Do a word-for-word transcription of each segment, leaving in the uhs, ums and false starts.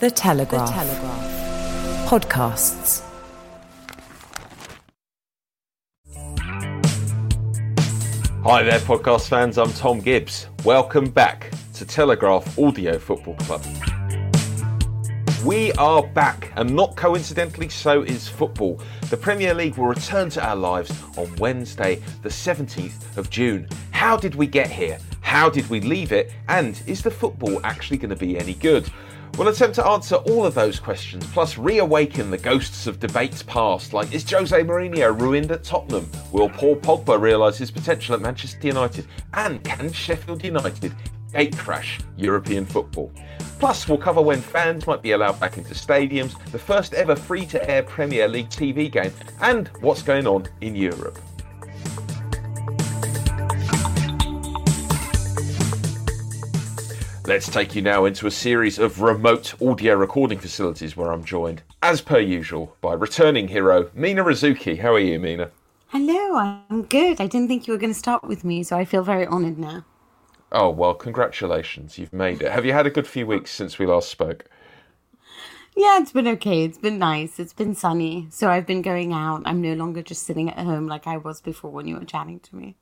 The Telegraph. The Telegraph. Podcasts. Hi there, podcast fans. I'm Tom Gibbs. Welcome back to Telegraph Audio Football Club. We are back, and not coincidentally, so is football. The Premier League will return to our lives on Wednesday, the seventeenth of June. How did we get here? How did we leave it? And is the football actually going to be any good? We'll attempt to answer all of those questions, plus reawaken the ghosts of debates past, like is Jose Mourinho ruined at Tottenham? Will Paul Pogba realise his potential at Manchester United? And can Sheffield United gatecrash European football? Plus, we'll cover when fans might be allowed back into stadiums, the first ever free-to-air Premier League T V game, and what's going on in Europe. Let's take you now into a series of remote audio recording facilities where I'm joined, as per usual, by returning hero Mina Rizuki. How are you, Mina? Hello, I'm good. I didn't think you were going to start with me, so I feel very honoured now. Oh, well, congratulations. You've made it. Have you had a good few weeks since we last spoke? Yeah, it's been okay. It's been nice. It's been sunny. So I've been going out. I'm no longer just sitting at home like I was before when you were chatting to me.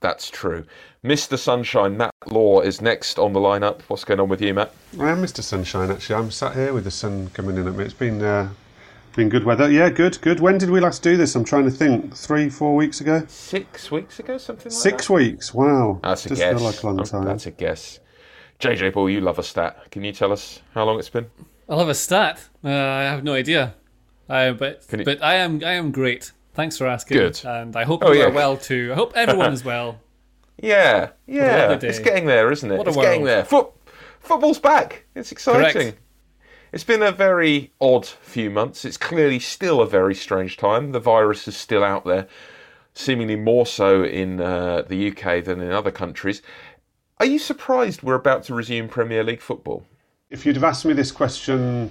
That's true. Mister Sunshine, Matt Law, is next on the lineup. What's going on with you, Matt? I am Mister Sunshine, actually. I'm sat here with the sun coming in at me. It's been uh, been good weather. Yeah, good, good. When did we last do this? I'm trying to think. Three, four weeks ago? Six weeks ago, something like Six that? Six weeks, wow. That's a guess. It does feel like a long time. That's a guess. J J Ball, you love a stat. Can you tell us how long it's been? I love a stat. Uh, I have no idea. Uh, but you... but I am I am great. Thanks for asking. Good. And I hope oh, you yeah. are well too. I hope everyone is well. Yeah, yeah. It's getting there, isn't it? What a it's world. getting there. Foot- football's back. It's exciting. Correct. It's been a very odd few months. It's clearly still a very strange time. The virus is still out there, seemingly more so in uh, the U K than in other countries. Are you surprised we're about to resume Premier League football? If you'd have asked me this question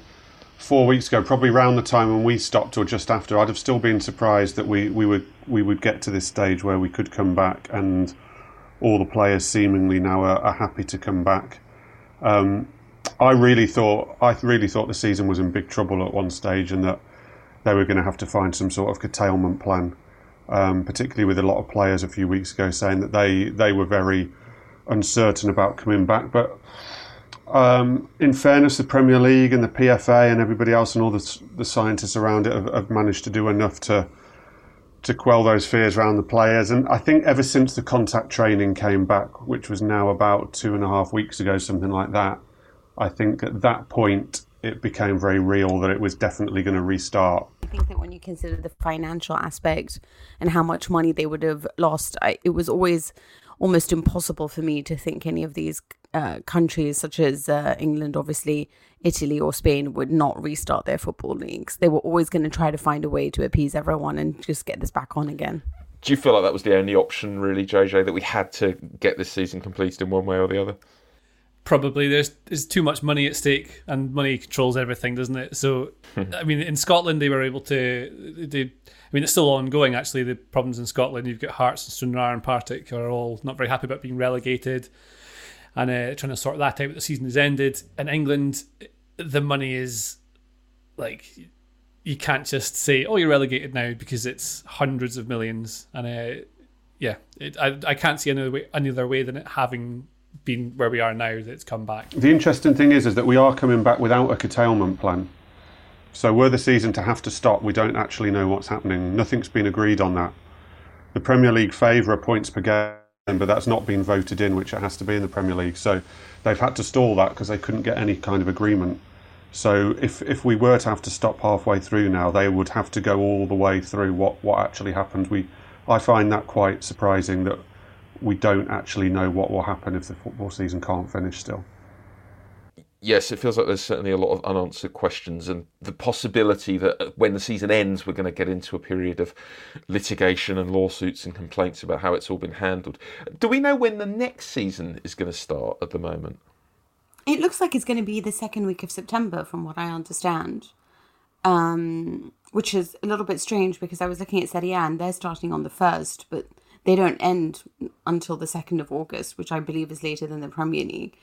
four weeks ago, probably around the time when we stopped or just after, I'd have still been surprised that we, we would we would get to this stage where we could come back and all the players seemingly now are, are happy to come back. Um, I really thought I really thought the season was in big trouble at one stage and that they were going to have to find some sort of curtailment plan, um, particularly with a lot of players a few weeks ago saying that they, they were very uncertain about coming back. But Um, in fairness, the Premier League and the P F A and everybody else and all the, the scientists around it have, have managed to do enough to to quell those fears around the players. And I think ever since the contact training came back, which was now about two and a half weeks ago, something like that, I think at that point it became very real that it was definitely going to restart. I think that when you consider the financial aspect and how much money they would have lost, I, it was always almost impossible for me to think any of these Uh, countries such as uh, England, obviously Italy or Spain, would not restart their football leagues. They were always going to try to find a way to appease everyone and just get this back on again. Do you feel like that was the only option really, J J, that we had to get this season completed in one way or the other? Probably. There's, there's too much money at stake, and money controls everything, doesn't it? So, I mean, in Scotland they were able to... They, I mean, it's still ongoing, actually, the problems in Scotland. You've got Hearts and Stranraer and Partick are all not very happy about being relegated, and uh, trying to sort that out. The season has ended. In England, the money is, like, you can't just say, oh, you're relegated now, because it's hundreds of millions. And, uh, yeah, it, I, I can't see any way, any other way than it having been where we are now that it's come back. The interesting thing is, is that we are coming back without a curtailment plan. So were the season to have to stop, we don't actually know what's happening. Nothing's been agreed on that. The Premier League favour a points per game, but that's not been voted in, which it has to be in the Premier League. So they've had to stall that because they couldn't get any kind of agreement. So if if we were to have to stop halfway through now, they would have to go all the way through what, what actually happened. We I find that quite surprising that we don't actually know what will happen if the football season can't finish still. Yes, it feels like there's certainly a lot of unanswered questions, and the possibility that when the season ends, we're going to get into a period of litigation and lawsuits and complaints about how it's all been handled. Do we know when the next season is going to start at the moment? It looks like it's going to be the second week of September, from what I understand, um, which is a little bit strange because I was looking at Serie A and they're starting on the first, but they don't end until the second of August, which I believe is later than the Premier League.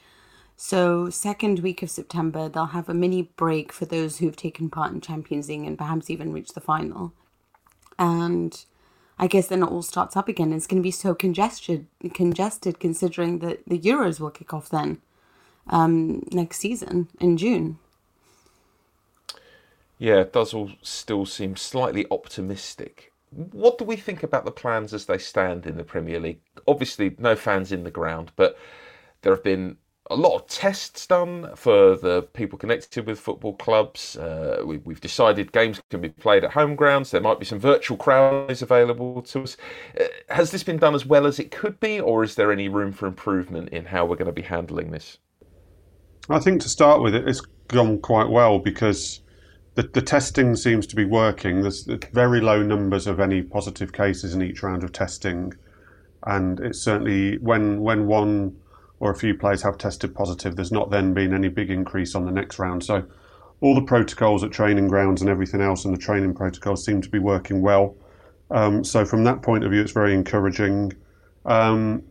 So second week of September, they'll have a mini break for those who've taken part in Champions League and perhaps even reached the final. And I guess then it all starts up again. It's going to be so congested, congested considering that the Euros will kick off then um, next season in June. Yeah, it does all still seem slightly optimistic. What do we think about the plans as they stand in the Premier League? Obviously, no fans in the ground, but there have been a lot of tests done for the people connected with football clubs. Uh, we, we've decided games can be played at home grounds. There might be some virtual crowds available to us. Uh, has this been done as well as it could be, or is there any room for improvement in how we're going to be handling this? I think to start with, it, it's gone quite well because the, the testing seems to be working. There's very low numbers of any positive cases in each round of testing. And it's certainly when when one... or a few players have tested positive, there's not then been any big increase on the next round. So all the protocols at training grounds and everything else and the training protocols seem to be working well. Um, so from that point of view, it's very encouraging. Um,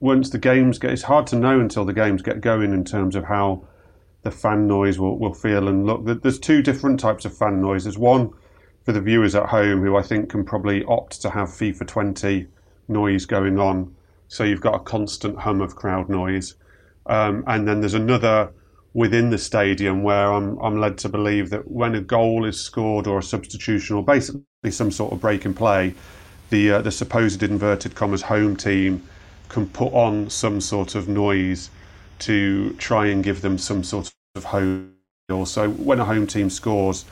once the games get, it's hard to know until the games get going in terms of how the fan noise will, will feel and look. There's two different types of fan noise. There's one for the viewers at home who I think can probably opt to have FIFA twenty noise going on. So you've got a constant hum of crowd noise. Um, and then there's another within the stadium where I'm I'm led to believe that when a goal is scored or a substitution or basically some sort of break and play, the uh, the supposed inverted commas home team can put on some sort of noise to try and give them some sort of home feel. So when a home team scores,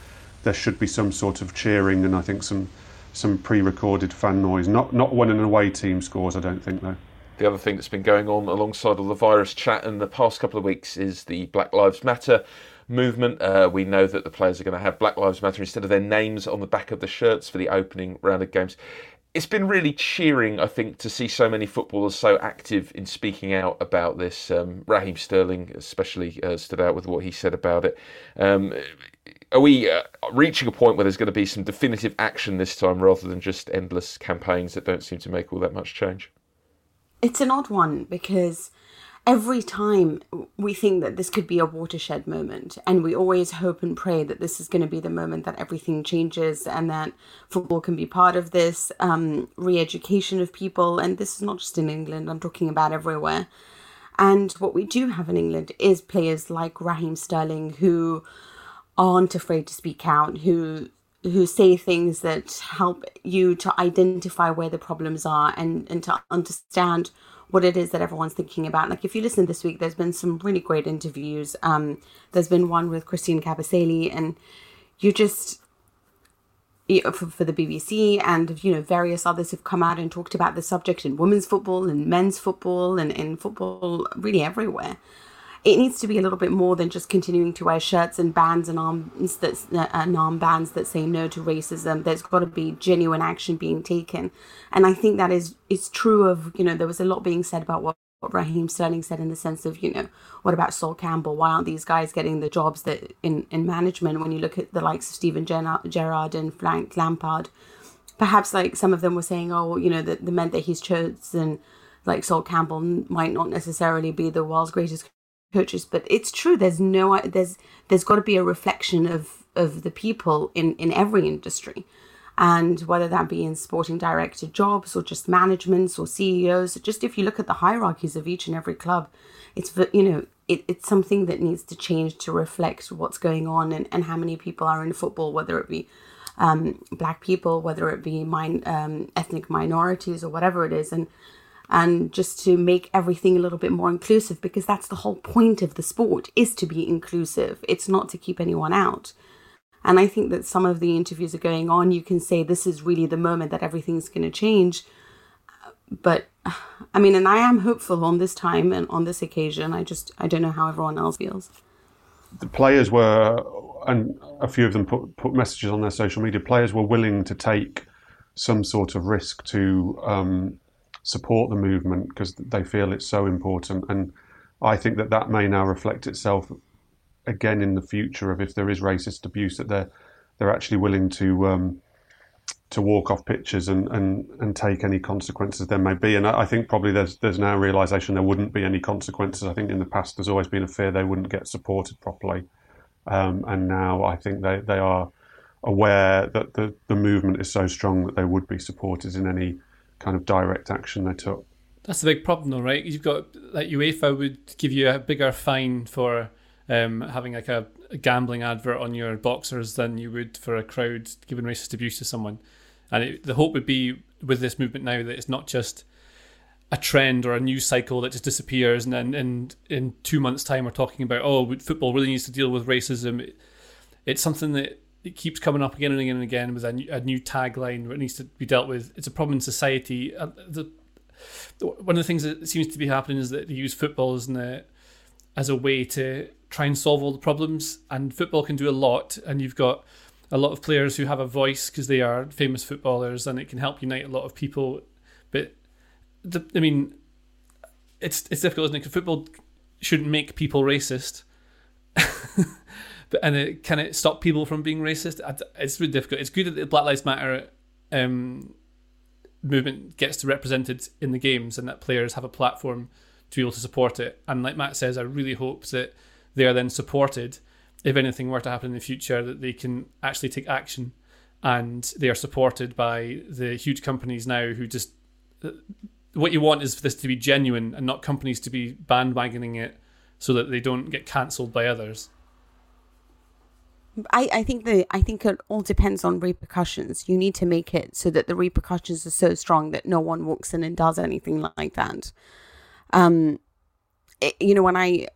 there should be some sort of cheering and I think some some pre-recorded fan noise. Not, not when an away team scores, I don't think, though. The other thing that's been going on alongside all the virus chat in the past couple of weeks is the Black Lives Matter movement. Uh, we know that the players are going to have Black Lives Matter instead of their names on the back of the shirts for the opening round of games. It's been really cheering, I think, to see so many footballers so active in speaking out about this. Um, Raheem Sterling especially uh, stood out with what he said about it. Um, are we uh, reaching a point where there's going to be some definitive action this time rather than just endless campaigns that don't seem to make all that much change? It's an odd one because every time we think that this could be a watershed moment and we always hope and pray that this is going to be the moment that everything changes and that football can be part of this um, re-education of people. And this is not just in England, I'm talking about everywhere. And what we do have in England is players like Raheem Sterling who aren't afraid to speak out, who who say things that help you to identify where the problems are and, and to understand what it is that everyone's thinking about. Like if you listen this week, there's been some really great interviews. Um, there's been one with Christine Cabasele and you just, you know, for, for the B B C and, you know, various others have come out and talked about the subject in women's football and men's football and in football really everywhere. It needs to be a little bit more than just continuing to wear shirts and bands and arms that, and armbands that say no to racism. There's got to be genuine action being taken. And I think that is it's true of, you know, there was a lot being said about what, what Raheem Sterling said in the sense of, you know, what about Saul Campbell? Why aren't these guys getting the jobs that in, in management when you look at the likes of Steven Gerrard and Frank Lampard? Perhaps like some of them were saying, oh, you know, the, the men that he's chosen, like Saul Campbell, might not necessarily be the world's greatest coaches, but it's true. There's no. There's there's got to be a reflection of, of the people in, in every industry, and whether that be in sporting director jobs or just managements or C E Os. Just if you look at the hierarchies of each and every club, it's you know it, it's something that needs to change to reflect what's going on and, and how many people are in football, whether it be um, black people, whether it be min- um, ethnic minorities or whatever it is, and. And just to make everything a little bit more inclusive, because that's the whole point of the sport, is to be inclusive. It's not to keep anyone out. And I think that some of the interviews are going on. You can say this is really the moment that everything's going to change. But I mean, and I am hopeful on this time and on this occasion. I just, I don't know how everyone else feels. The players were, and a few of them put, put messages on their social media, players were willing to take some sort of risk to um, support the movement because they feel it's so important. And I think that that may now reflect itself again in the future of if there is racist abuse, that they're, they're actually willing to... Um, to walk off pitches and, and, and take any consequences there may be. And I think probably there's there's now a realisation there wouldn't be any consequences. I think in the past there's always been a fear they wouldn't get supported properly. Um, and now I think they, they are aware that the, the movement is so strong that they would be supported in any kind of direct action they took. That's a big problem though, right? You've got, like, UEFA would give you a bigger fine for um, having like a, a gambling advert on your boxers than you would for a crowd giving racist abuse to someone. And it, the hope would be with this movement now that it's not just a trend or a news cycle that just disappears and then in, in two months' time we're talking about, oh, football really needs to deal with racism. It, it's something that it keeps coming up again and again and again with a new, a new tagline where it needs to be dealt with. It's a problem in society. Uh, the, one of the things that seems to be happening is that they use football as, an, as a way to try and solve all the problems, and football can do a lot, and you've got a lot of players who have a voice because they are famous footballers and it can help unite a lot of people. But, the, I mean, it's it's difficult, isn't it? Because football shouldn't make people racist. but and it, can it stop people from being racist? It's really difficult. It's good that the Black Lives Matter um, movement gets to represented in the games and that players have a platform to be able to support it. And like Matt says, I really hope that they are then supported if anything were to happen in the future, that they can actually take action, and they are supported by the huge companies now who just, what you want is for this to be genuine and not companies to be bandwagoning it so that they don't get cancelled by others. I, I think the I think it all depends on repercussions. You need to make it so that the repercussions are so strong that no one walks in and does anything like that. Um. You know, when I,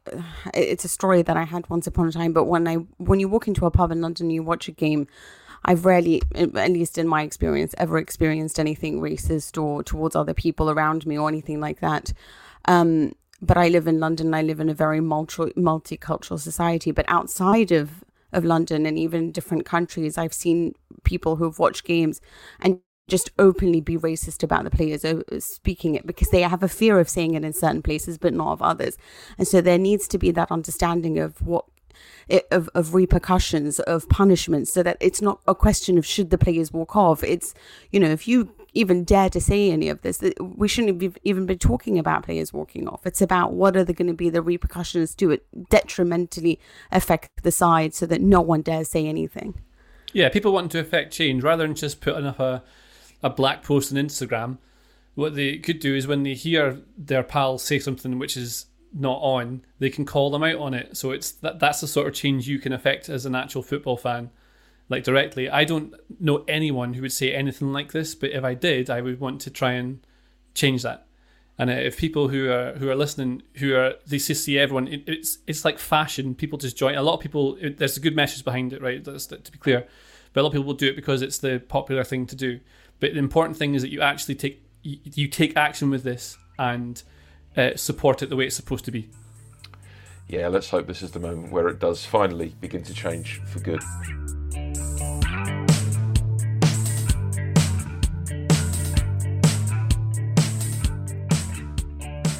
it's a story that I had once upon a time, but when I, when you walk into a pub in London and you watch a game, I've rarely, at least in my experience, ever experienced anything racist or towards other people around me or anything like that. Um, but I live in London, I live in a very multi multicultural society, but outside of, of London and even different countries, I've seen people who've watched games and just openly be racist about the players speaking it because they have a fear of saying it in certain places, but not of others. And so there needs to be that understanding of what, of, of repercussions, of punishments, so that it's not a question of should the players walk off. It's, you know, if you even dare to say any of this, we shouldn't have even been talking about players walking off. It's about what are the going to be the repercussions to it detrimentally affect the side so that no one dares say anything. Yeah, people want to affect change rather than just putting up a, a black post on Instagram. What they could do is when they hear their pals say something which is not on, they can call them out on it. So it's that that's the sort of change you can affect as an actual football fan, like directly. I don't know anyone who would say anything like this, but if I did, I would want to try and change that. And if people who are who are listening, who are they see everyone, it, it's it's like fashion. People just join. A lot of people, it, there's a good message behind it, right? That's, to be clear, but a lot of people will do it because it's the popular thing to do. But the important thing is that you actually take you take action with this and uh, support it the way it's supposed to be. Yeah, let's hope this is the moment where it does finally begin to change for good.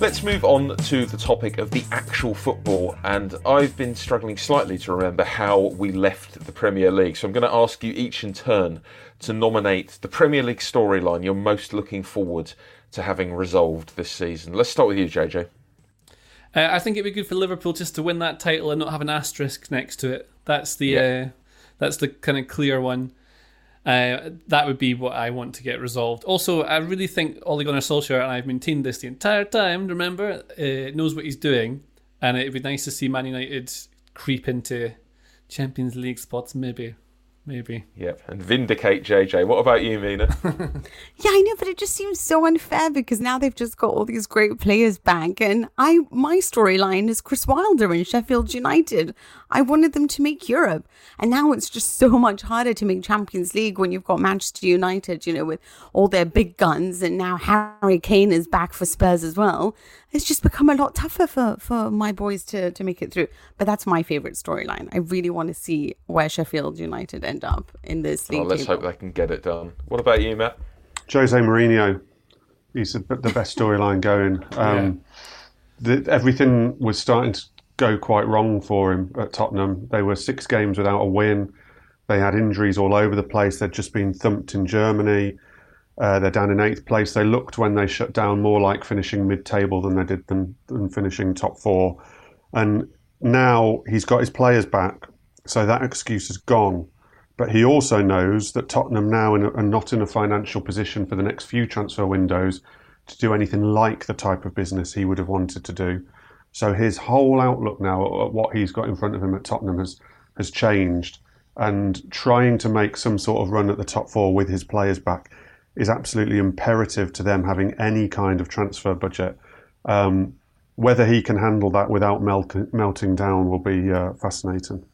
Let's move on to the topic of the actual football, and I've been struggling slightly to remember how we left the Premier League, so I'm going to ask you each in turn to nominate the Premier League storyline you're most looking forward to having resolved this season. Let's start with you, J J. Uh, I think it'd be good for Liverpool just to win that title and not have an asterisk next to it. That's the yeah. uh, that's the kind of clear one. Uh, that would be what I want to get resolved. Also, I really think Ole Gunnar Solskjaer, and I've maintained this the entire time, remember, uh, knows what he's doing, and it'd be nice to see Man United creep into Champions League spots, maybe. maybe. Yep, and vindicate J J. What about you, Mina? Yeah, I know, but it just seems so unfair because now they've just got all these great players back, and I my storyline is Chris Wilder and Sheffield United. I wanted them to make Europe, and now it's just so much harder to make Champions League when you've got Manchester United, you know, with all their big guns, and now Harry Kane is back for Spurs as well. It's just become a lot tougher for, for my boys to, to make it through. But that's my favourite storyline. I really want to see where Sheffield United end up in this league. Oh, let's table. hope they can get it done. What about you, Matt? Jose Mourinho. He's the best storyline going. Um, yeah. the, everything was starting to go quite wrong for him at Tottenham. They were six games without a win. They had injuries all over the place. They'd just been thumped in Germany. Uh, they're down in eighth place. They looked, when they shut down, more like finishing mid-table than they did than, than finishing top four. And now he's got his players back, so that excuse is gone. But he also knows that Tottenham now are not in a financial position for the next few transfer windows to do anything like the type of business he would have wanted to do. So his whole outlook now at what he's got in front of him at Tottenham has, has changed. And trying to make some sort of run at the top four with his players back is absolutely imperative to them having any kind of transfer budget. Um, whether he can handle that without melt- melting down will be uh, fascinating.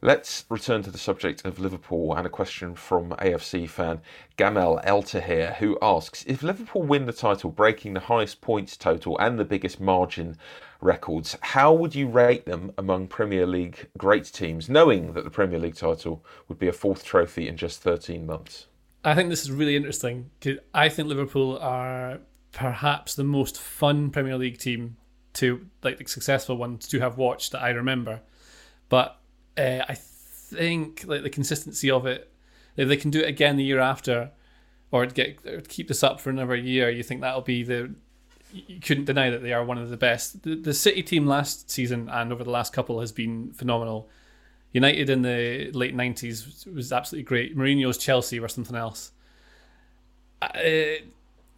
Let's return to the subject of Liverpool and a question from A F C fan Gamel Eltahir, who asks, if Liverpool win the title, breaking the highest points total and the biggest margin records, how would you rate them among Premier League great teams, knowing that the Premier League title would be a fourth trophy in just thirteen months? I think this is really interesting, because I think Liverpool are perhaps the most fun Premier League team, to like the successful ones to have watched that I remember. But Uh, I think like the consistency of it, if they can do it again the year after, or get or keep this up for another year, you think that'll be the. You couldn't deny that they are one of the best. The, the City team last season and over the last couple has been phenomenal. United in the late nineties was, was absolutely great. Mourinho's Chelsea were something else. Uh,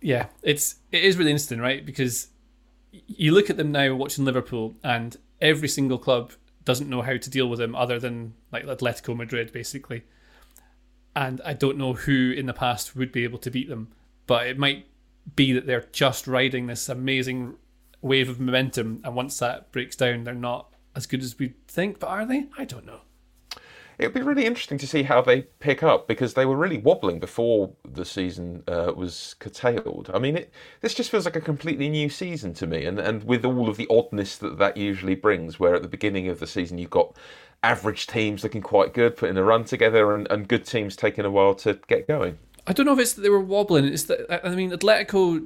yeah, it's it is really interesting, right? Because you look at them now watching Liverpool, and every single club doesn't know how to deal with him other than like Atletico Madrid, basically. And I don't know who in the past would be able to beat them, but it might be that they're just riding this amazing wave of momentum, and once that breaks down, they're not as good as we think. But are they? I don't know. It'll be really interesting to see how they pick up, because they were really wobbling before the season uh, was curtailed. I mean, it, this just feels like a completely new season to me, and, and with all of the oddness that that usually brings, where at the beginning of the season you've got average teams looking quite good, putting a run together, and, and good teams taking a while to get going. I don't know if it's that they were wobbling. It's that, I mean, Atletico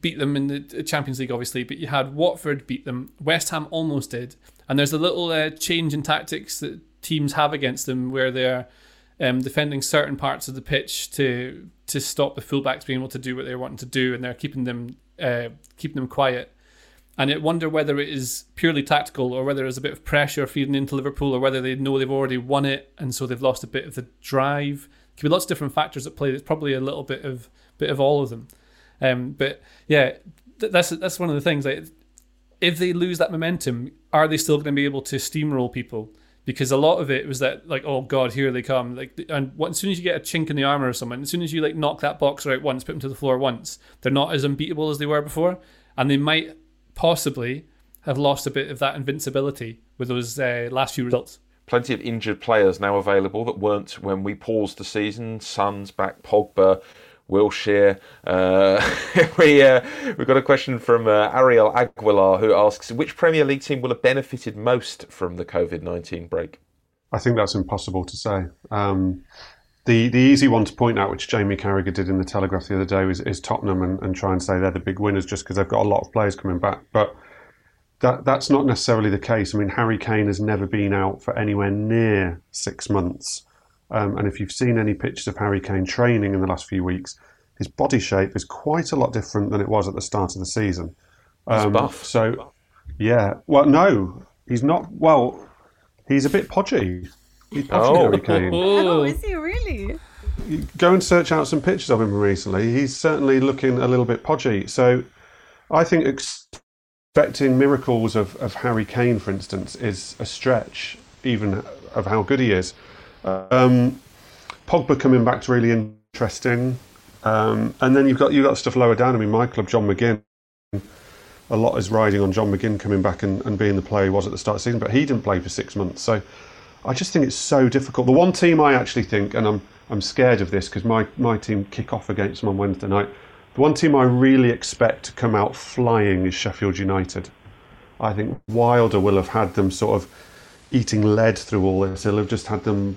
beat them in the Champions League, obviously, but you had Watford beat them, West Ham almost did, and there's a little uh, change in tactics that teams have against them, where they're um, defending certain parts of the pitch to to stop the fullbacks being able to do what they're wanting to do, and they're keeping them uh, keeping them quiet. And I wonder whether it is purely tactical, or whether there's a bit of pressure feeding into Liverpool, or whether they know they've already won it and so they've lost a bit of the drive. There could be lots of different factors at play. It's probably a little bit of bit of all of them. Um, but yeah, th- that's that's one of the things. Like, if they lose that momentum, are they still going to be able to steamroll people? Because a lot of it was that, like, oh God, here they come. Like, and as soon as you get a chink in the armor of someone, as soon as you like knock that boxer out once, put them to the floor once, they're not as unbeatable as they were before, and they might possibly have lost a bit of that invincibility with those uh, last few results. Plenty of injured players now available that weren't when we paused the season. Son's back, Pogba, Wilshere. Uh, we uh, we got a question from uh, Ariel Aguilar, who asks, which Premier League team will have benefited most from the covid nineteen break? I think that's impossible to say. Um, the the easy one to point out, which Jamie Carragher did in the Telegraph the other day, is, is Tottenham, and, and try and say they're the big winners just because they've got a lot of players coming back. But that that's not necessarily the case. I mean, Harry Kane has never been out for anywhere near six months. Um, and if you've seen any pictures of Harry Kane training in the last few weeks, his body shape is quite a lot different than it was at the start of the season. Um, he's buff. So, yeah. Well, no, he's not. Well, he's a bit podgy. He's podgy, oh. Harry Kane. Oh, is he really? Go and search out some pictures of him recently. He's certainly looking a little bit podgy. So I think expecting miracles of, of Harry Kane, for instance, is a stretch, even of how good he is. Um, Pogba coming back's really interesting. Um, and then you've got you've got stuff lower down. I mean, my club, John McGinn, a lot is riding on John McGinn coming back and, and being the player he was at the start of the season, but he didn't play for six months. So I just think it's so difficult. The one team I actually think, and I'm I'm scared of this because my, my team kick off against them on Wednesday night, the one team I really expect to come out flying is Sheffield United. I think Wilder will have had them sort of eating lead through all this. He'll have just had them...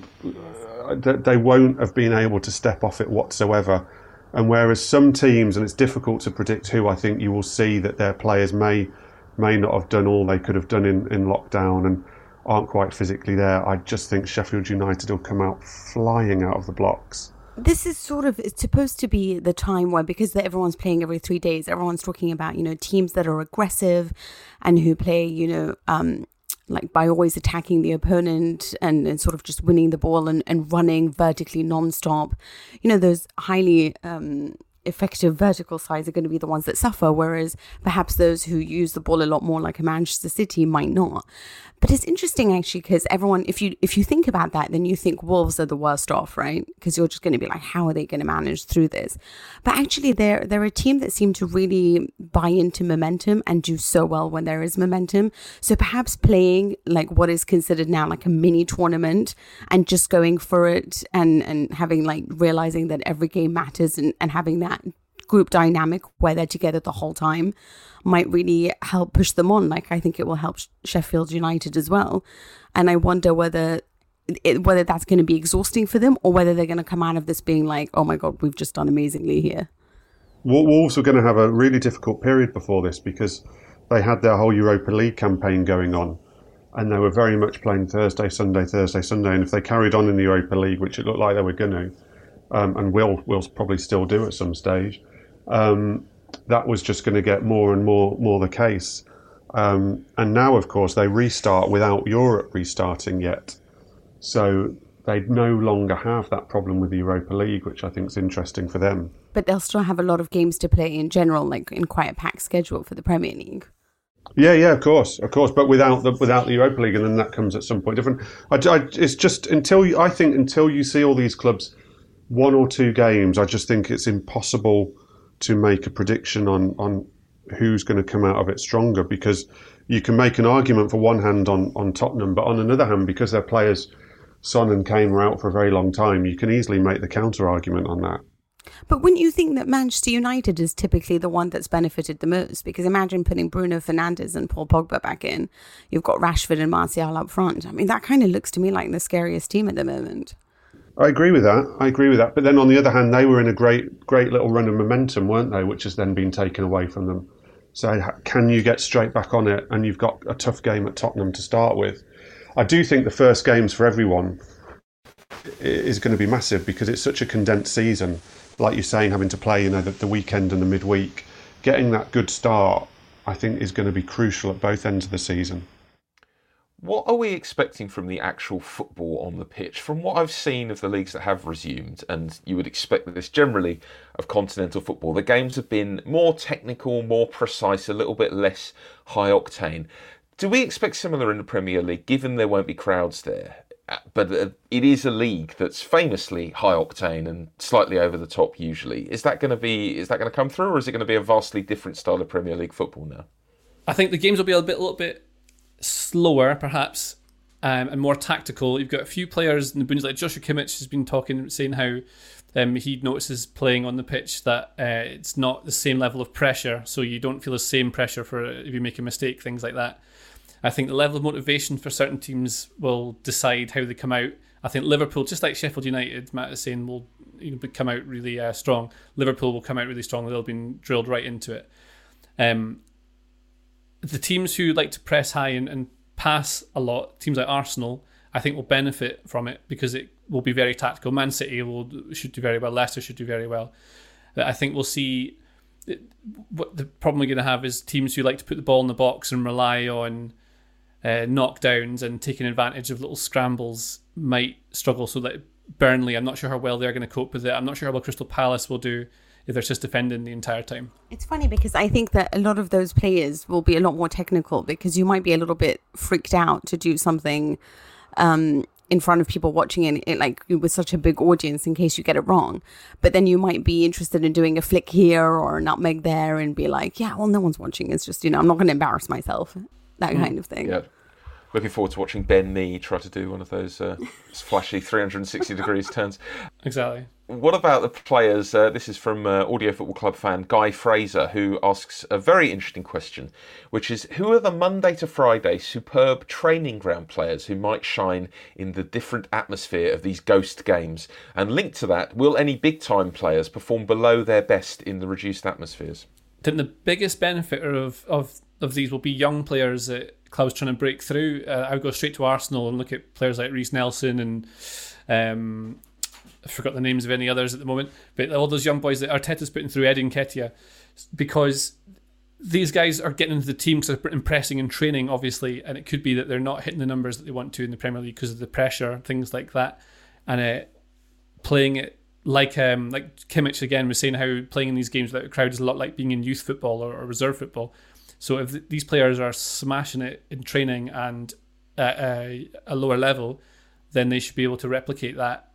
They won't have been able to step off it whatsoever. And whereas some teams, and it's difficult to predict who, I think you will see that their players may may not have done all they could have done in, in lockdown and aren't quite physically there. I just think Sheffield United will come out flying out of the blocks. This is sort of, it's supposed to be the time where, because everyone's playing every three days, everyone's talking about, you know, teams that are aggressive and who play, you know, um, like by always attacking the opponent and, and sort of just winning the ball and, and running vertically nonstop. You know, those highly um, effective vertical sides are going to be the ones that suffer, whereas perhaps those who use the ball a lot more, like a Manchester City, might not. But it's interesting, actually, because everyone, if you if you think about that, then you think Wolves are the worst off, right? Because you're just going to be like, how are they going to manage through this? But actually, they're, they're a team that seem to really buy into momentum and do so well when there is momentum. So perhaps playing like what is considered now like a mini tournament and just going for it and, and having like realizing that every game matters and, and having that group dynamic where they're together the whole time might really help push them on. Like, I think it will help Sheffield United as well. And I wonder whether it, whether that's going to be exhausting for them or whether they're going to come out of this being like, oh my God, we've just done amazingly here. Wolves were going to have a really difficult period before this because they had their whole Europa League campaign going on and they were very much playing Thursday, Sunday, Thursday, Sunday. And if they carried on in the Europa League, which it looked like they were going to, um, and will will probably still do at some stage, Um, that was just going to get more and more more the case. Um, and now, of course, they restart without Europe restarting yet. So they no longer have that problem with the Europa League, which I think is interesting for them. But they'll still have a lot of games to play in general, like in quite a packed schedule for the Premier League. Yeah, yeah, of course, of course. But without the without the Europa League, and then that comes at some point different. I, I, it's just until you, I think until you see all these clubs one or two games, I just think it's impossible to make a prediction on, on who's going to come out of it stronger, because you can make an argument for one hand on, on Tottenham, but on another hand, because their players Son and Kane were out for a very long time, you can easily make the counter-argument on that. But wouldn't you think that Manchester United is typically the one that's benefited the most? Because imagine putting Bruno Fernandes and Paul Pogba back in. You've got Rashford and Martial up front. I mean, that kind of looks to me like the scariest team at the moment. I agree with that. I agree with that. But then on the other hand, they were in a great, great little run of momentum, weren't they? Which has then been taken away from them. So can you get straight back on it? And you've got a tough game at Tottenham to start with. I do think the first games for everyone is going to be massive because it's such a condensed season. Like you're saying, having to play, you know, the, the weekend and the midweek, getting that good start, I think, is going to be crucial at both ends of the season. What are we expecting from the actual football on the pitch? From what I've seen of the leagues that have resumed, and you would expect this generally of continental football, the games have been more technical, more precise, a little bit less high octane. Do we expect similar in the Premier League, given there won't be crowds there? But it is a league that's famously high octane and slightly over the top usually. Is that going to be? Is that going to come through, or is it going to be a vastly different style of Premier League football now? I think the games will be a bit, a little bit slower, perhaps, um, and more tactical. You've got a few players in the Bundesliga, like Joshua Kimmich has been talking, saying how um, he notices playing on the pitch that uh, it's not the same level of pressure, so you don't feel the same pressure for if you make a mistake, things like that. I think the level of motivation for certain teams will decide how they come out. I think Liverpool, just like Sheffield United, Matt is saying, will you know, come out really uh, strong. Liverpool will come out really strong. They'll be drilled right into it. Um, The teams who like to press high and, and pass a lot, teams like Arsenal, I think will benefit from it because it will be very tactical. Man City will should do very well. Leicester should do very well. I think we'll see what the problem we're going to have is teams who like to put the ball in the box and rely on uh, knockdowns and taking advantage of little scrambles might struggle. So that Burnley, I'm not sure how well they're going to cope with it. I'm not sure how well Crystal Palace will do if they're just defending the entire time. It's funny because I think that a lot of those players will be a lot more technical because you might be a little bit freaked out to do something um, in front of people watching it, it like with such a big audience in case you get it wrong. But then you might be interested in doing a flick here or a nutmeg there and be like, yeah, well, no one's watching. It's just, you know, I'm not going to embarrass myself. That mm. kind of thing. Yeah. Looking forward to watching Ben Mee try to do one of those uh, flashy three hundred sixty degrees turns. Exactly. What about the players? Uh, this is from uh, Audio Football Club fan Guy Fraser, who asks a very interesting question, which is, who are the Monday to Friday superb training ground players who might shine in the different atmosphere of these ghost games? And linked to that, will any big-time players perform below their best in the reduced atmospheres? Then the biggest benefactor of, of, of these will be young players that clubs trying to break through. Uh, I would go straight to Arsenal and look at players like Reece Nelson and... Um, I forgot the names of any others at the moment, but all those young boys that Arteta's putting through, Eddie Nketiah, because these guys are getting into the team because they're impressing and training, obviously, and it could be that they're not hitting the numbers that they want to in the Premier League because of the pressure, things like that. And uh, playing it like um, like Kimmich again was saying, how playing in these games without a crowd is a lot like being in youth football or, or reserve football. So if th- these players are smashing it in training and at a, a lower level, then they should be able to replicate that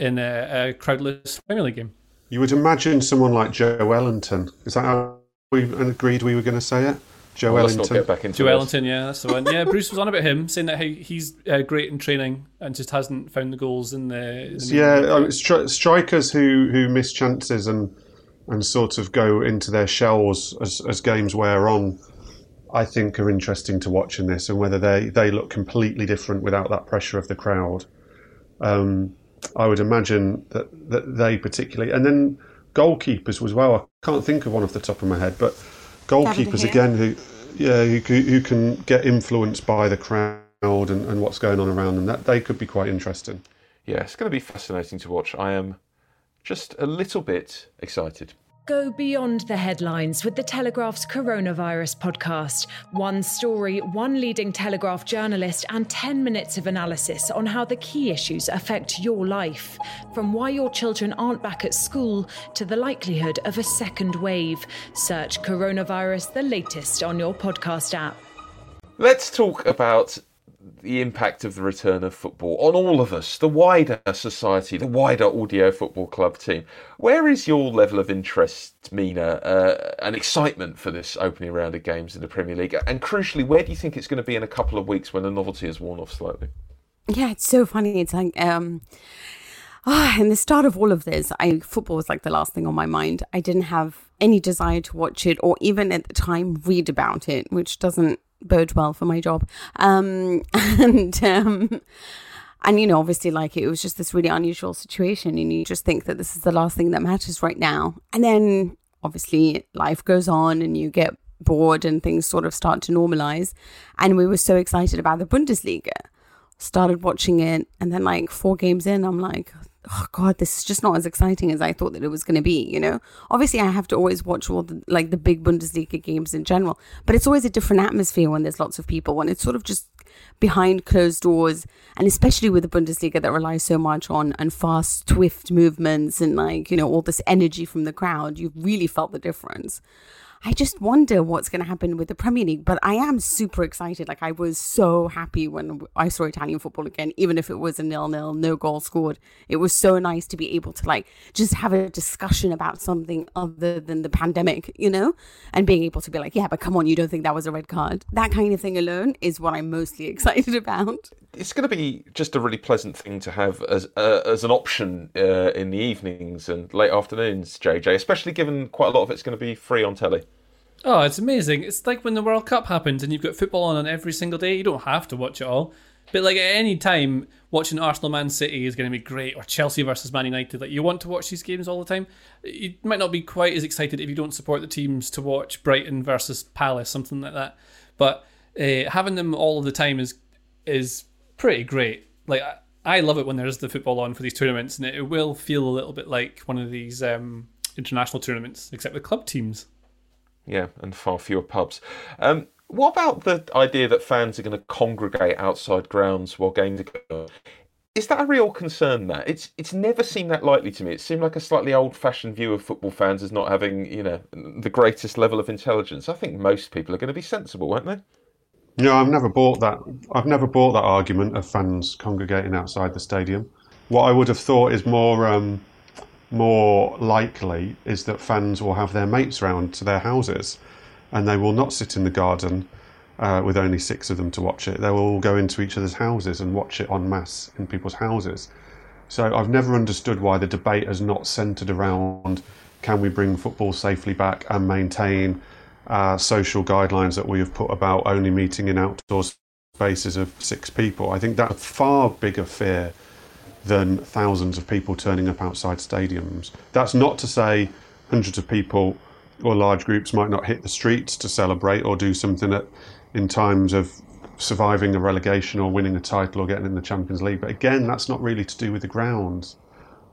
in a, a crowdless Premier League game. You would imagine someone like Joe Ellington. Is that how we agreed we were going to say it? Joe well, Ellington. Let's not get back into Joe this. Ellington, yeah, that's the one. Yeah, Bruce was on about him, saying that he's uh, great in training and just hasn't found the goals in the... In the yeah, stri- strikers who, who miss chances and and sort of go into their shells as, as games wear on, I think are interesting to watch in this, and whether they, they look completely different without that pressure of the crowd. Um... I would imagine that, that they particularly, and then goalkeepers as well. I can't think of one off the top of my head, but goalkeepers again, who, yeah, who, who can get influenced by the crowd and, and what's going on around them. That they could be quite interesting. Yeah, it's going to be fascinating to watch. I am just a little bit excited. Go beyond the headlines with the Telegraph's Coronavirus podcast. One story, one leading Telegraph journalist, and ten minutes of analysis on how the key issues affect your life. From why your children aren't back at school to the likelihood of a second wave. Search Coronavirus, the latest, on your podcast app. Let's talk about the impact of the return of football on all of us, the wider society, the wider Audio Football Club team. Where is your level of interest, Mina, uh, and excitement for this opening round of games in the Premier League? And crucially, where do you think it's going to be in a couple of weeks when the novelty has worn off slightly? Yeah, it's so funny. It's like... Um... Oh, in the start of all of this, I football was like the last thing on my mind. I didn't have any desire to watch it or even at the time read about it, which doesn't bode well for my job. Um, and, um, and, you know, obviously, like, it was just this really unusual situation. And you just think that this is the last thing that matters right now. And then, obviously, life goes on and you get bored and things sort of start to normalize. And we were so excited about the Bundesliga. Started watching it, and then like four games in, I'm like, oh God, this is just not as exciting as I thought that it was going to be, you know? Obviously, I have to always watch all the, like the big Bundesliga games in general, but it's always a different atmosphere when there's lots of people, when it's sort of just behind closed doors, and especially with the Bundesliga that relies so much on and fast, swift movements and like, you know, all this energy from the crowd, you've really felt the difference. I just wonder what's going to happen with the Premier League, but I am super excited. Like, I was so happy when I saw Italian football again, even if it was a nil-nil, no goal scored. It was so nice to be able to, like, just have a discussion about something other than the pandemic, you know, and being able to be like, yeah, but come on, you don't think that was a red card? That kind of thing alone is what I'm mostly excited about. It's going to be just a really pleasant thing to have as uh, as an option uh, in the evenings and late afternoons, J J, especially given quite a lot of it's going to be free on telly. Oh, it's amazing. It's like when the World Cup happens and you've got football on, on every single day. You don't have to watch it all. But like at any time, watching Arsenal Man City is going to be great, or Chelsea versus Man United. Like, you want to watch these games all the time. You might not be quite as excited if you don't support the teams to watch Brighton versus Palace, something like that. But uh, having them all of the time is is pretty great. Like, I, I love it when there's the football on for these tournaments, and it, it will feel a little bit like one of these um, international tournaments, except with club teams. Yeah, and far fewer pubs. Um, what about the idea that fans are going to congregate outside grounds while games are going on? Is that a real concern, that? It's it's never seemed that likely to me. It seemed like a slightly old-fashioned view of football fans as not having, you know, the greatest level of intelligence. I think most people are going to be sensible, won't they? You know, I've never bought that. I've never bought that argument of fans congregating outside the stadium. What I would have thought is more um, more likely is that fans will have their mates round to their houses, and they will not sit in the garden uh, with only six of them to watch it. They will all go into each other's houses and watch it en masse in people's houses. So I've never understood why the debate has not centred around can we bring football safely back and maintain Uh, social guidelines that we have put about only meeting in outdoor spaces of six people. I think that's a far bigger fear than thousands of people turning up outside stadiums. That's not to say hundreds of people or large groups might not hit the streets to celebrate or do something that, in times of surviving a relegation or winning a title or getting in the Champions League. But again, that's not really to do with the grounds.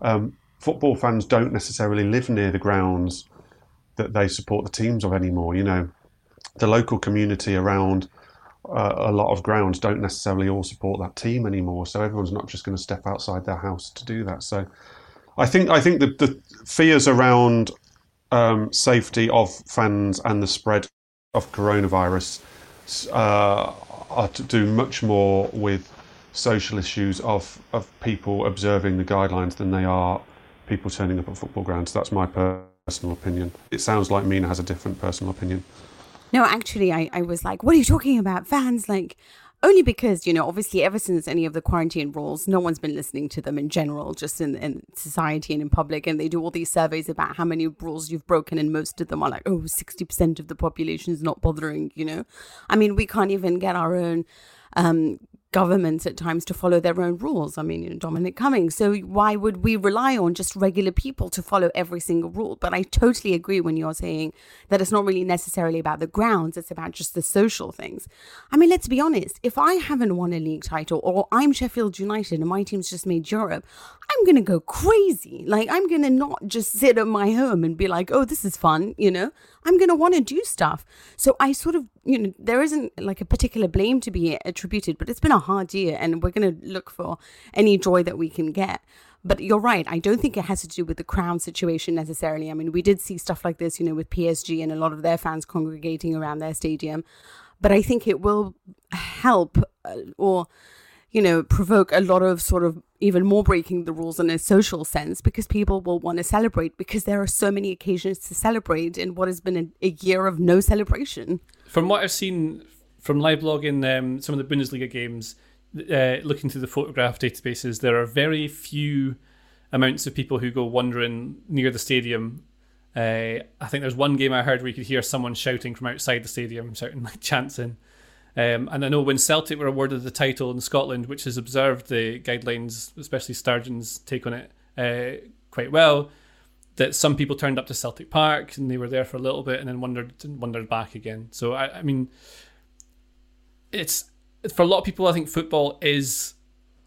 Um, football fans don't necessarily live near the grounds that they support the teams of anymore. You know, the local community around uh, a lot of grounds don't necessarily all support that team anymore, so everyone's not just going to step outside their house to do that. So I think I think the, the fears around um, safety of fans and the spread of coronavirus uh, are to do much more with social issues of, of people observing the guidelines than they are people turning up at football grounds. So that's my personal personal opinion. It sounds like Mina has a different personal opinion. No, actually, I, I was like, what are you talking about? Fans, like, only because, you know, obviously ever since any of the quarantine rules, no one's been listening to them in general, just in, in society and in public. And they do all these surveys about how many rules you've broken. And most of them are like, oh, sixty percent of the population is not bothering, you know. I mean, we can't even get our own um governments at times to follow their own rules. I mean, you know, Dominic Cummings. So why would we rely on just regular people to follow every single rule? But I totally agree when you're saying that it's not really necessarily about the grounds, it's about just the social things. I mean, let's be honest, if I haven't won a league title or I'm Sheffield United and my team's just made Europe, I'm going to go crazy. Like, I'm going to not just sit at my home and be like, oh, this is fun, you know? I'm going to want to do stuff. So I sort of, you know, there isn't like a particular blame to be attributed, but it's been a hard year and we're going to look for any joy that we can get. But you're right. I don't think it has to do with the crown situation necessarily. I mean, we did see stuff like this, you know, with P S G and a lot of their fans congregating around their stadium. But I think it will help or, you know, provoke a lot of sort of even more breaking the rules in a social sense, because people will want to celebrate, because there are so many occasions to celebrate in what has been a, a year of no celebration. From what I've seen from live blogging um, some of the Bundesliga games, uh, looking through the photograph databases, there are very few amounts of people who go wandering near the stadium. Uh, I think there's one game I heard where you could hear someone shouting from outside the stadium, shouting like chants in. Um, and I know when Celtic were awarded the title in Scotland, which has observed the guidelines, especially Sturgeon's take on it, uh, quite well, that some people turned up to Celtic Park and they were there for a little bit and then wandered and wandered back again. So, I, I mean, it's for a lot of people, I think football is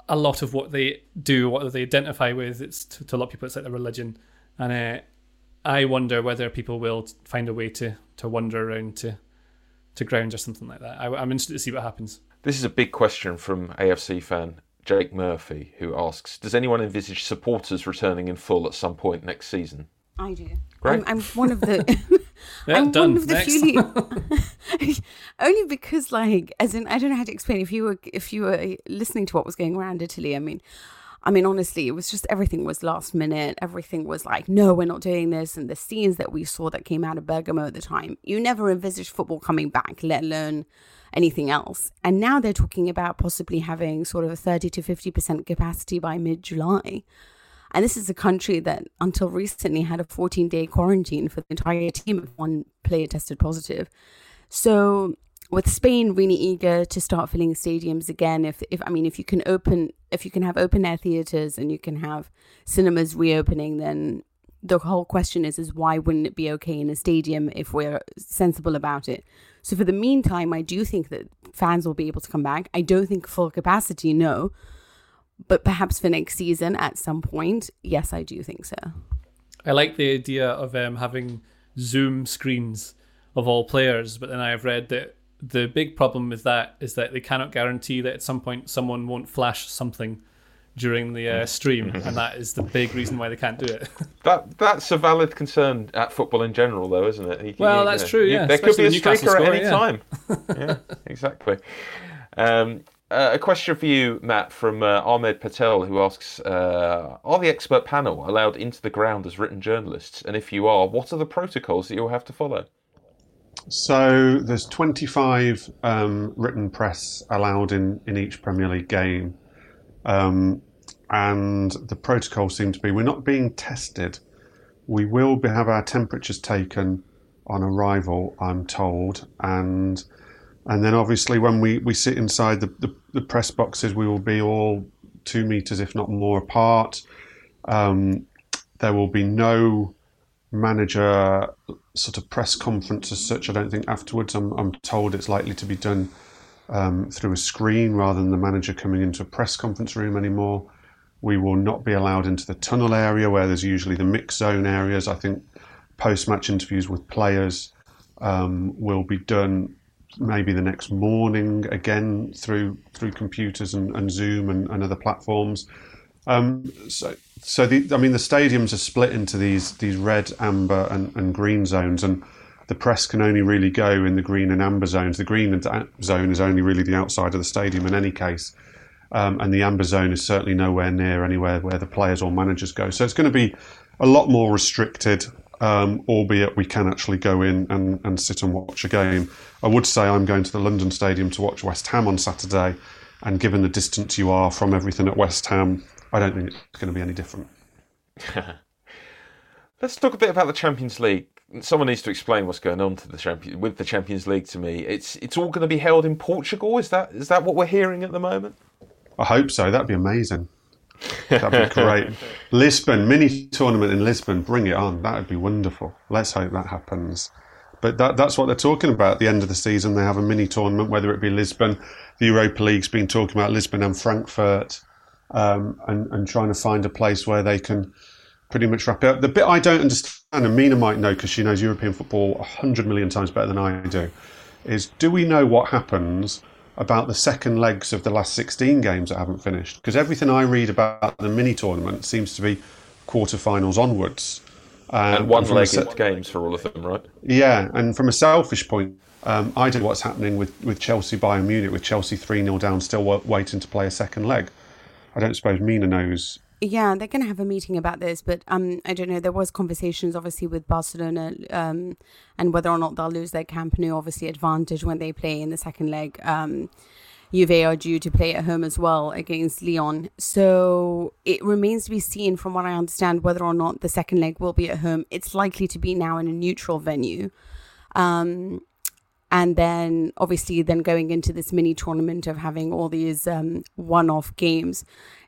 a lot of what they do, what they identify with. It's to, to a lot of people, it's like their religion. And uh, I wonder whether people will find a way to, to wander around to... to ground or something like that. I, I'm interested to see what happens. This is a big question from A F C fan Jake Murphy, who asks, does anyone envisage supporters returning in full at some point next season? I do. Great. I'm, I'm one of the... yeah, I'm done. One of the next. Few... Only because, like, as in, I don't know how to explain. If you were, if you were listening to what was going around Italy, I mean... I mean, honestly, it was just everything was last minute. Everything was like, no, we're not doing this. And the scenes that we saw that came out of Bergamo at the time, you never envisaged football coming back, let alone anything else. And now they're talking about possibly having sort of a thirty to fifty percent capacity by mid-July. And this is a country that until recently had a fourteen-day quarantine for the entire team if one player tested positive. So... with Spain really eager to start filling stadiums again, if if I mean if you can open if you can have open air theaters and you can have cinemas reopening, then the whole question is is why wouldn't it be okay in a stadium if we're sensible about it? So for the meantime, I do think that fans will be able to come back. I don't think full capacity, no, but perhaps for next season at some point, yes, I do think so. I like the idea of um, having Zoom screens of all players, but then I have read that. The big problem with that is that they cannot guarantee that at some point someone won't flash something during the uh, stream, and that is the big reason why they can't do it. that That's a valid concern at football in general, though, isn't it? You, well, you, that's you, true, you, yeah. There could be a striker score, at any yeah. time. Yeah, exactly. Um, uh, a question for you, Matt, from uh, Ahmed Patel, who asks, uh, are the expert panel allowed into the ground as written journalists? And if you are, what are the protocols that you'll have to follow? So there's twenty-five um, written press allowed in, in each Premier League game. Um, and the protocol seemed to be, we're not being tested. We will be, have our temperatures taken on arrival, I'm told. And and then obviously when we, we sit inside the, the, the press boxes, we will be all two metres, if not more, apart. Um, there will be no manager sort of press conference as such, I don't think, afterwards. I'm, I'm told it's likely to be done Um, through a screen rather than the manager coming into a press conference room anymore. We will not be allowed into the tunnel area where there's usually the mixed zone areas. I think post-match interviews with players um, will be done maybe the next morning, again through through computers and, and Zoom and, and other platforms. Um, so, so the, I mean, the stadiums are split into these these red, amber, and, and green zones, and the press can only really go in the green and amber zones. The green zone is only really the outside of the stadium in any case. Um, and the amber zone is certainly nowhere near anywhere where the players or managers go. So it's going to be a lot more restricted, um, albeit we can actually go in and, and sit and watch a game. I would say I'm going to the London Stadium to watch West Ham on Saturday. And given the distance you are from everything at West Ham, I don't think it's going to be any different. Let's talk a bit about the Champions League. Someone needs to explain what's going on to the champion with the Champions League to me. It's it's all going to be held in Portugal. Is that is that what we're hearing at the moment? I hope so. That'd be amazing. That'd be great. Lisbon mini tournament in Lisbon. Bring it on. That'd be wonderful. Let's hope that happens. But that that's what they're talking about. At the end of the season, they have a mini tournament. Whether it be Lisbon, the Europa League's been talking about Lisbon and Frankfurt, um, and and trying to find a place where they can pretty much wrap it up. The bit I don't understand, and Mina might know because she knows European football one hundred million times better than I do, is do we know what happens about the second legs of the last sixteen games that haven't finished? Because everything I read about the mini-tournament seems to be quarterfinals onwards. Um, and one-legged se- games for all of them, right? Yeah, and from a selfish point, um, I don't know what's happening with, with Chelsea Bayern Munich, with Chelsea three nil down, still waiting to play a second leg. I don't suppose Mina knows. Yeah, they're going to have a meeting about this, but um, I don't know. There was conversations, obviously, with Barcelona um, and whether or not they'll lose their Camp Nou, obviously, advantage when they play in the second leg. Um, Juve are due to play at home as well against Lyon. So it remains to be seen, from what I understand, whether or not the second leg will be at home. It's likely to be now in a neutral venue. Um, and then, obviously, then going into this mini tournament of having all these um, one-off games,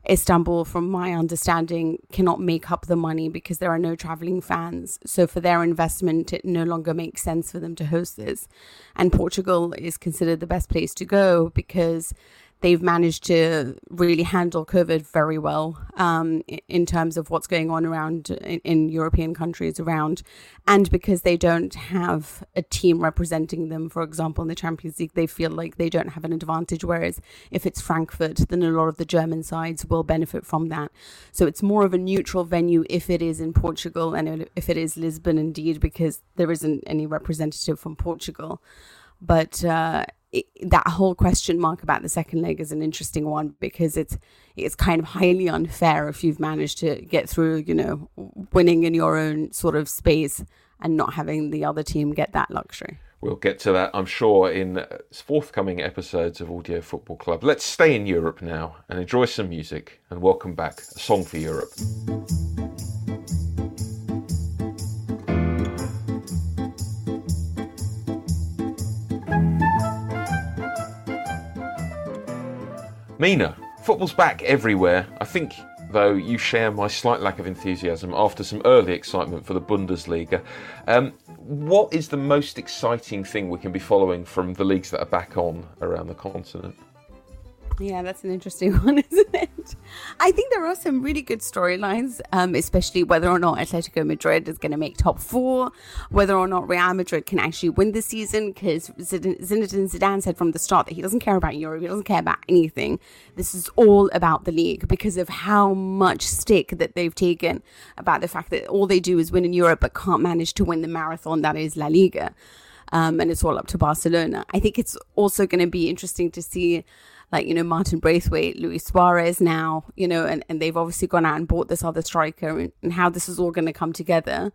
Istanbul, from my understanding, cannot make up the money because there are no travelling fans. So for their investment, it no longer makes sense for them to host this. And Portugal is considered the best place to go because they've managed to really handle COVID very well um, in terms of what's going on around in, in European countries around. And because they don't have a team representing them, for example, in the Champions League, they feel like they don't have an advantage. Whereas if it's Frankfurt, then a lot of the German sides will benefit from that. So it's more of a neutral venue if it is in Portugal and if it is Lisbon indeed, because there isn't any representative from Portugal. But uh, it, that whole question mark about the second leg is an interesting one because it's it's kind of highly unfair if you've managed to get through, you know, winning in your own sort of space and not having the other team get that luxury. We'll get to that, I'm sure, in forthcoming episodes of Audio Football Club. Let's stay in Europe now and enjoy some music and welcome back A Song for Europe. Mina, football's back everywhere. I think, though, you share my slight lack of enthusiasm after some early excitement for the Bundesliga. Um, what is the most exciting thing we can be following from the leagues that are back on around the continent? Yeah, that's an interesting one, isn't it? I think there are some really good storylines, um, especially whether or not Atletico Madrid is going to make top four, whether or not Real Madrid can actually win this season, because Zinedine Zidane said from the start that he doesn't care about Europe, he doesn't care about anything. This is all about the league because of how much stick that they've taken about the fact that all they do is win in Europe but can't manage to win the marathon that is La Liga. Um, and it's all up to Barcelona. I think it's also going to be interesting to see, like, you know, Martin Braithwaite, Luis Suarez now, you know, and, and they've obviously gone out and bought this other striker, and, and how this is all going to come together.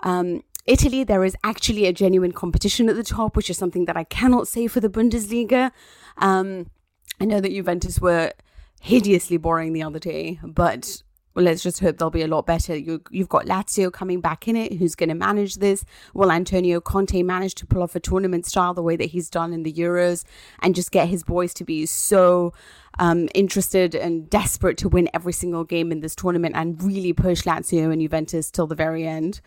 Um, Italy, there is actually a genuine competition at the top, which is something that I cannot say for the Bundesliga. Um, I know that Juventus were hideously boring the other day, but well, let's just hope they'll be a lot better. You, you've got Lazio coming back in it. Who's going to manage this? Will Antonio Conte manage to pull off a tournament style the way that he's done in the Euros and just get his boys to be so um, interested and desperate to win every single game in this tournament and really push Lazio and Juventus till the very end?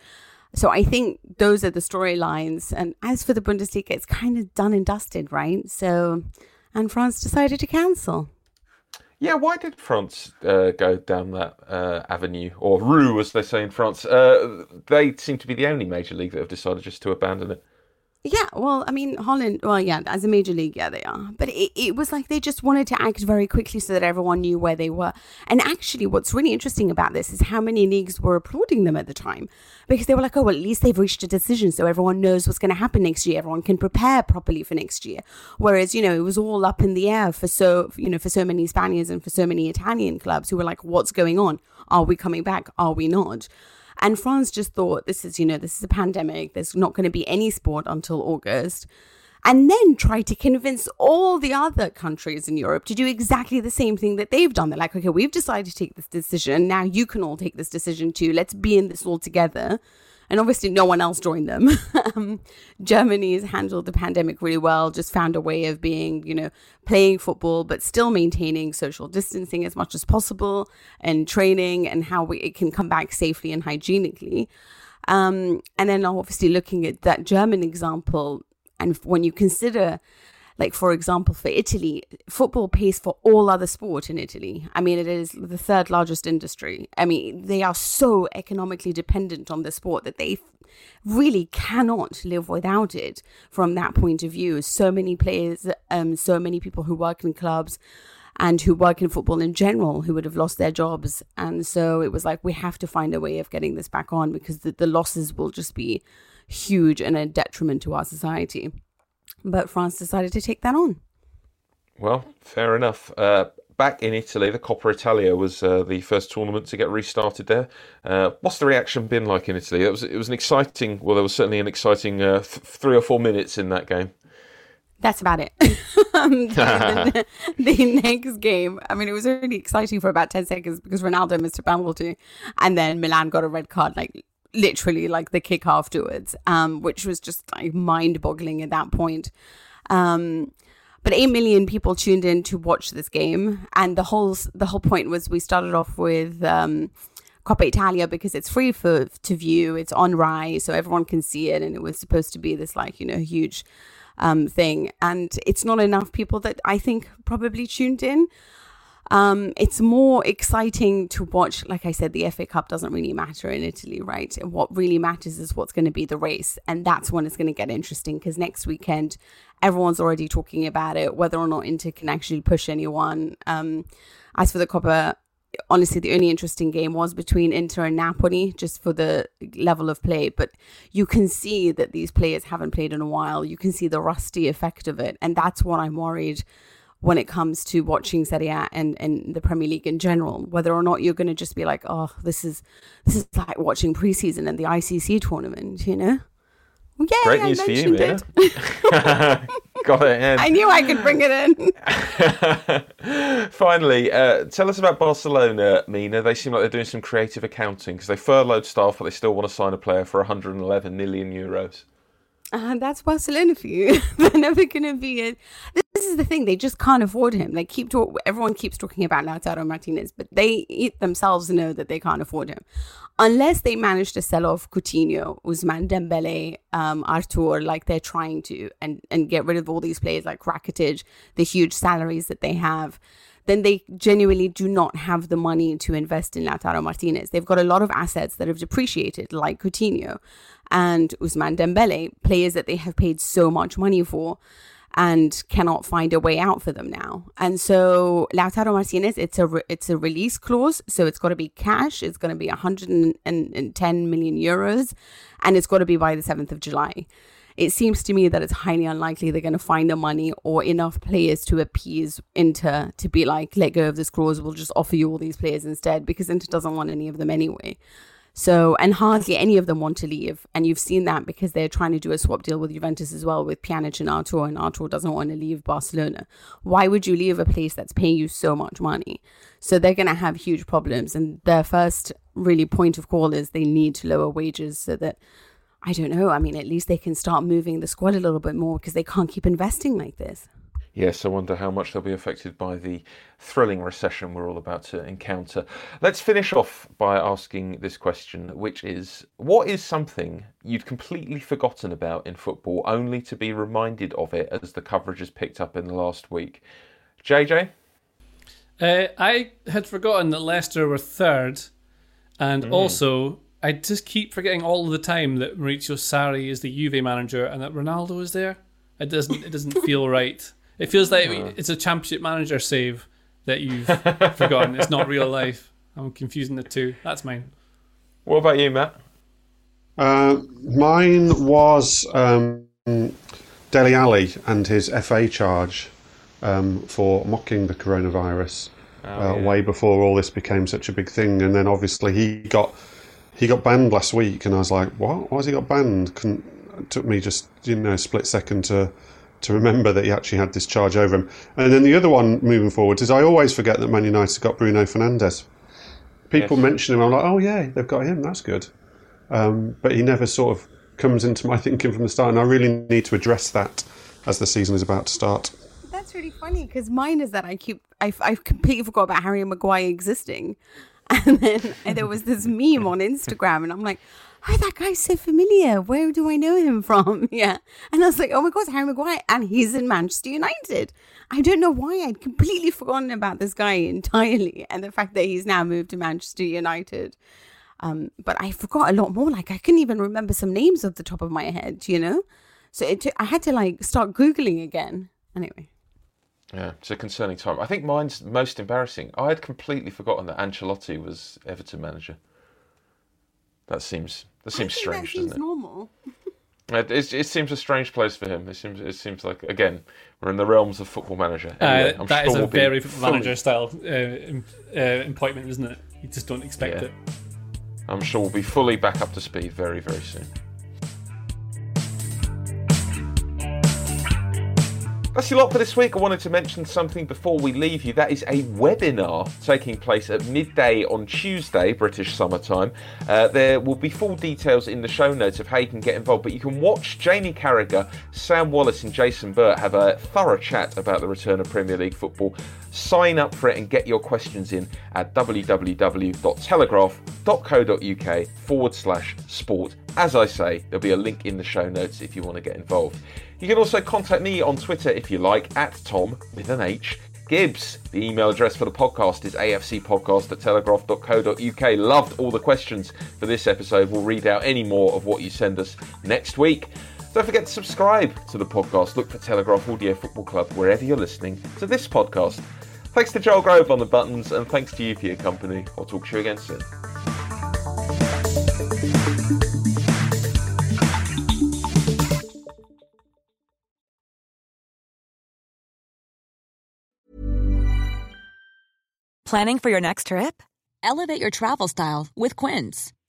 So I think those are the storylines. And as for the Bundesliga, it's kind of done and dusted, right? So, and France decided to cancel. Yeah, why did France uh, go down that uh, avenue, or rue, as they say in France? Uh, they seem to be the only major league that have decided just to abandon it. Yeah, well, I mean, Holland, well, yeah, as a major league, yeah, they are. But it, it was like they just wanted to act very quickly so that everyone knew where they were. And actually, what's really interesting about this is how many leagues were applauding them at the time. Because they were like, oh, well, at least they've reached a decision, so everyone knows what's going to happen next year. Everyone can prepare properly for next year. Whereas, you know, it was all up in the air for so, you know, for so many Spaniards and for so many Italian clubs who were like, what's going on? Are we coming back? Are we not? And France just thought, this is, you know, this is a pandemic. There's not going to be any sport until August. And then try to convince all the other countries in Europe to do exactly the same thing that they've done. They're like, okay, we've decided to take this decision. Now you can all take this decision too. Let's be in this all together. And obviously no one else joined them. um, Germany's handled the pandemic really well, just found a way of being, you know, playing football, but still maintaining social distancing as much as possible and training and how we, it can come back safely and hygienically. Um, and then obviously looking at that German example, and when you consider, like, for example, for Italy, football pays for all other sport in Italy. I mean, it is the third largest industry. I mean, they are so economically dependent on the sport that they really cannot live without it from that point of view. So many players, um, so many people who work in clubs and who work in football in general who would have lost their jobs. And so it was like, we have to find a way of getting this back on because the, the losses will just be huge and a detriment to our society. But France decided to take that on. Well, fair enough. Uh, back in Italy, the Coppa Italia was uh, the first tournament to get restarted there. Uh, what's the reaction been like in Italy? It was, it was an exciting, well, there was certainly an exciting uh, th- three or four minutes in that game. That's about it. um, the, the, the next game, I mean, it was really exciting for about ten seconds because Ronaldo missed a penalty. And then Milan got a red card, like, literally like the kick afterwards, um, which was just like mind boggling at that point. Um, but eight million people tuned in to watch this game. And the whole the whole point was we started off with um, Coppa Italia because it's free for to view. It's on Rai, so everyone can see it. And it was supposed to be this, like, you know, huge um, thing. And it's not enough people that I think probably tuned in. Um, it's more exciting to watch. Like I said, the F A Cup doesn't really matter in Italy, right? And what really matters is what's going to be the race. And that's when it's going to get interesting because next weekend, everyone's already talking about it, whether or not Inter can actually push anyone. Um, as for the Coppa, honestly, the only interesting game was between Inter and Napoli, just for the level of play. But you can see that these players haven't played in a while. You can see the rusty effect of it. And that's what I'm worried when it comes to watching Serie A and, and the Premier League in general, whether or not you're going to just be like, oh, this is this is like watching preseason and the I C C tournament, you know? Well, yeah, Great I news for you, Mina. Got it in. I knew I could bring it in. Finally, uh, tell us about Barcelona, Mina. They seem like they're doing some creative accounting because they furloughed staff, but they still want to sign a player for one hundred eleven million euros. Uh, that's Barcelona for you. They're never going to be it. This is the thing. They just can't afford him. They keep talk- Everyone keeps talking about Lautaro Martinez, but they eat themselves know that they can't afford him. Unless they manage to sell off Coutinho, Ousmane Dembele, um, Artur, like they're trying to, and, and get rid of all these players like Rakitic, the huge salaries that they have. then they genuinely do not have the money to invest in Lautaro Martinez. They've got a lot of assets that have depreciated, like Coutinho and Ousmane Dembele, players that they have paid so much money for and cannot find a way out for them now. And so Lautaro Martinez, it's a re- it's a release clause, so it's got to be cash. It's going to be one hundred ten million euros, and it's got to be by the seventh of July. It seems to me that it's highly unlikely they're going to find the money or enough players to appease Inter to be like, let go of this clause, we'll just offer you all these players instead, because Inter doesn't want any of them anyway. So, and hardly any of them want to leave. And you've seen that because they're trying to do a swap deal with Juventus as well, with Pjanic and Artur, and Artur doesn't want to leave Barcelona. Why would you leave a place that's paying you so much money? So they're going to have huge problems. And their first really point of call is they need to lower wages so that, I don't know, I mean, at least they can start moving the squad a little bit more, because they can't keep investing like this. Yes, I wonder how much they'll be affected by the thrilling recession we're all about to encounter. Let's finish off by asking this question, which is, what is something you'd completely forgotten about in football, only to be reminded of it as the coverage has picked up in the last week? J J? Uh, I had forgotten that Leicester were third, and mm. also I just keep forgetting all the time that Maurizio Sarri is the Juve manager and that Ronaldo is there. It doesn't. It doesn't feel right. It feels like uh. it's a championship manager save that you've forgotten. It's not real life. I'm confusing the two. That's mine. What about you, Matt? Uh, mine was um, Dele Alli and his F A charge um, for mocking the coronavirus oh, uh, yeah. way before all this became such a big thing. And then obviously he got he got banned last week, and I was like, what? Why has he got banned? Couldn't, it took me just you know split second to. to remember that he actually had this charge over him. And then the other one, moving forward, is I always forget that Man United got Bruno Fernandes. People yes. mention him, I'm like, oh yeah, they've got him, that's good. Um, but he never sort of comes into my thinking from the start, and I really need to address that as the season is about to start. That's really funny, because mine is that I keep, I, I completely forgot about Harry Maguire existing. And then and there was this meme on Instagram, and I'm like, oh, that guy's so familiar. Where do I know him from? Yeah. And I was like, oh my God, Harry Maguire. And he's in Manchester United. I don't know why I'd completely forgotten about this guy entirely. And the fact that he's now moved to Manchester United. Um, but I forgot a lot more. Like, I couldn't even remember some names off the top of my head, you know? So it t- I had to like start Googling again. Anyway. Yeah, it's a concerning time. I think mine's most embarrassing. I had completely forgotten that Ancelotti was Everton manager. That seems... That seems strange, doesn't it? That seems normal. it, it, it seems a strange place for him. It seems it seems like, again, we're in the realms of football manager. Anyway, uh, that sure is a we'll very football manager style uh, uh, appointment, isn't it? You just don't expect yeah. it. I'm sure we'll be fully back up to speed very, very soon. That's a lot for this week. I wanted to mention something before we leave you. That is a webinar taking place at midday on Tuesday, British summertime. Uh, there will be full details in the show notes of how you can get involved, but you can watch Jamie Carragher, Sam Wallace and Jason Burt have a thorough chat about the return of Premier League football. Sign up for it and get your questions in at www.telegraph.co.uk forward slash sport. As I say, there'll be a link in the show notes if you want to get involved. You can also contact me on Twitter if you like, at Tom, with an H, Gibbs. The email address for the podcast is afcpodcast at telegraph dot co dot uk. Loved all the questions for this episode. We'll read out any more of what you send us next week. Don't forget to subscribe to the podcast. Look for Telegraph Audio Football Club wherever you're listening to this podcast. Thanks to Joel Grove on the buttons, and thanks to you for your company. I'll talk to you again soon. Planning for your next trip? Elevate your travel style with Quince.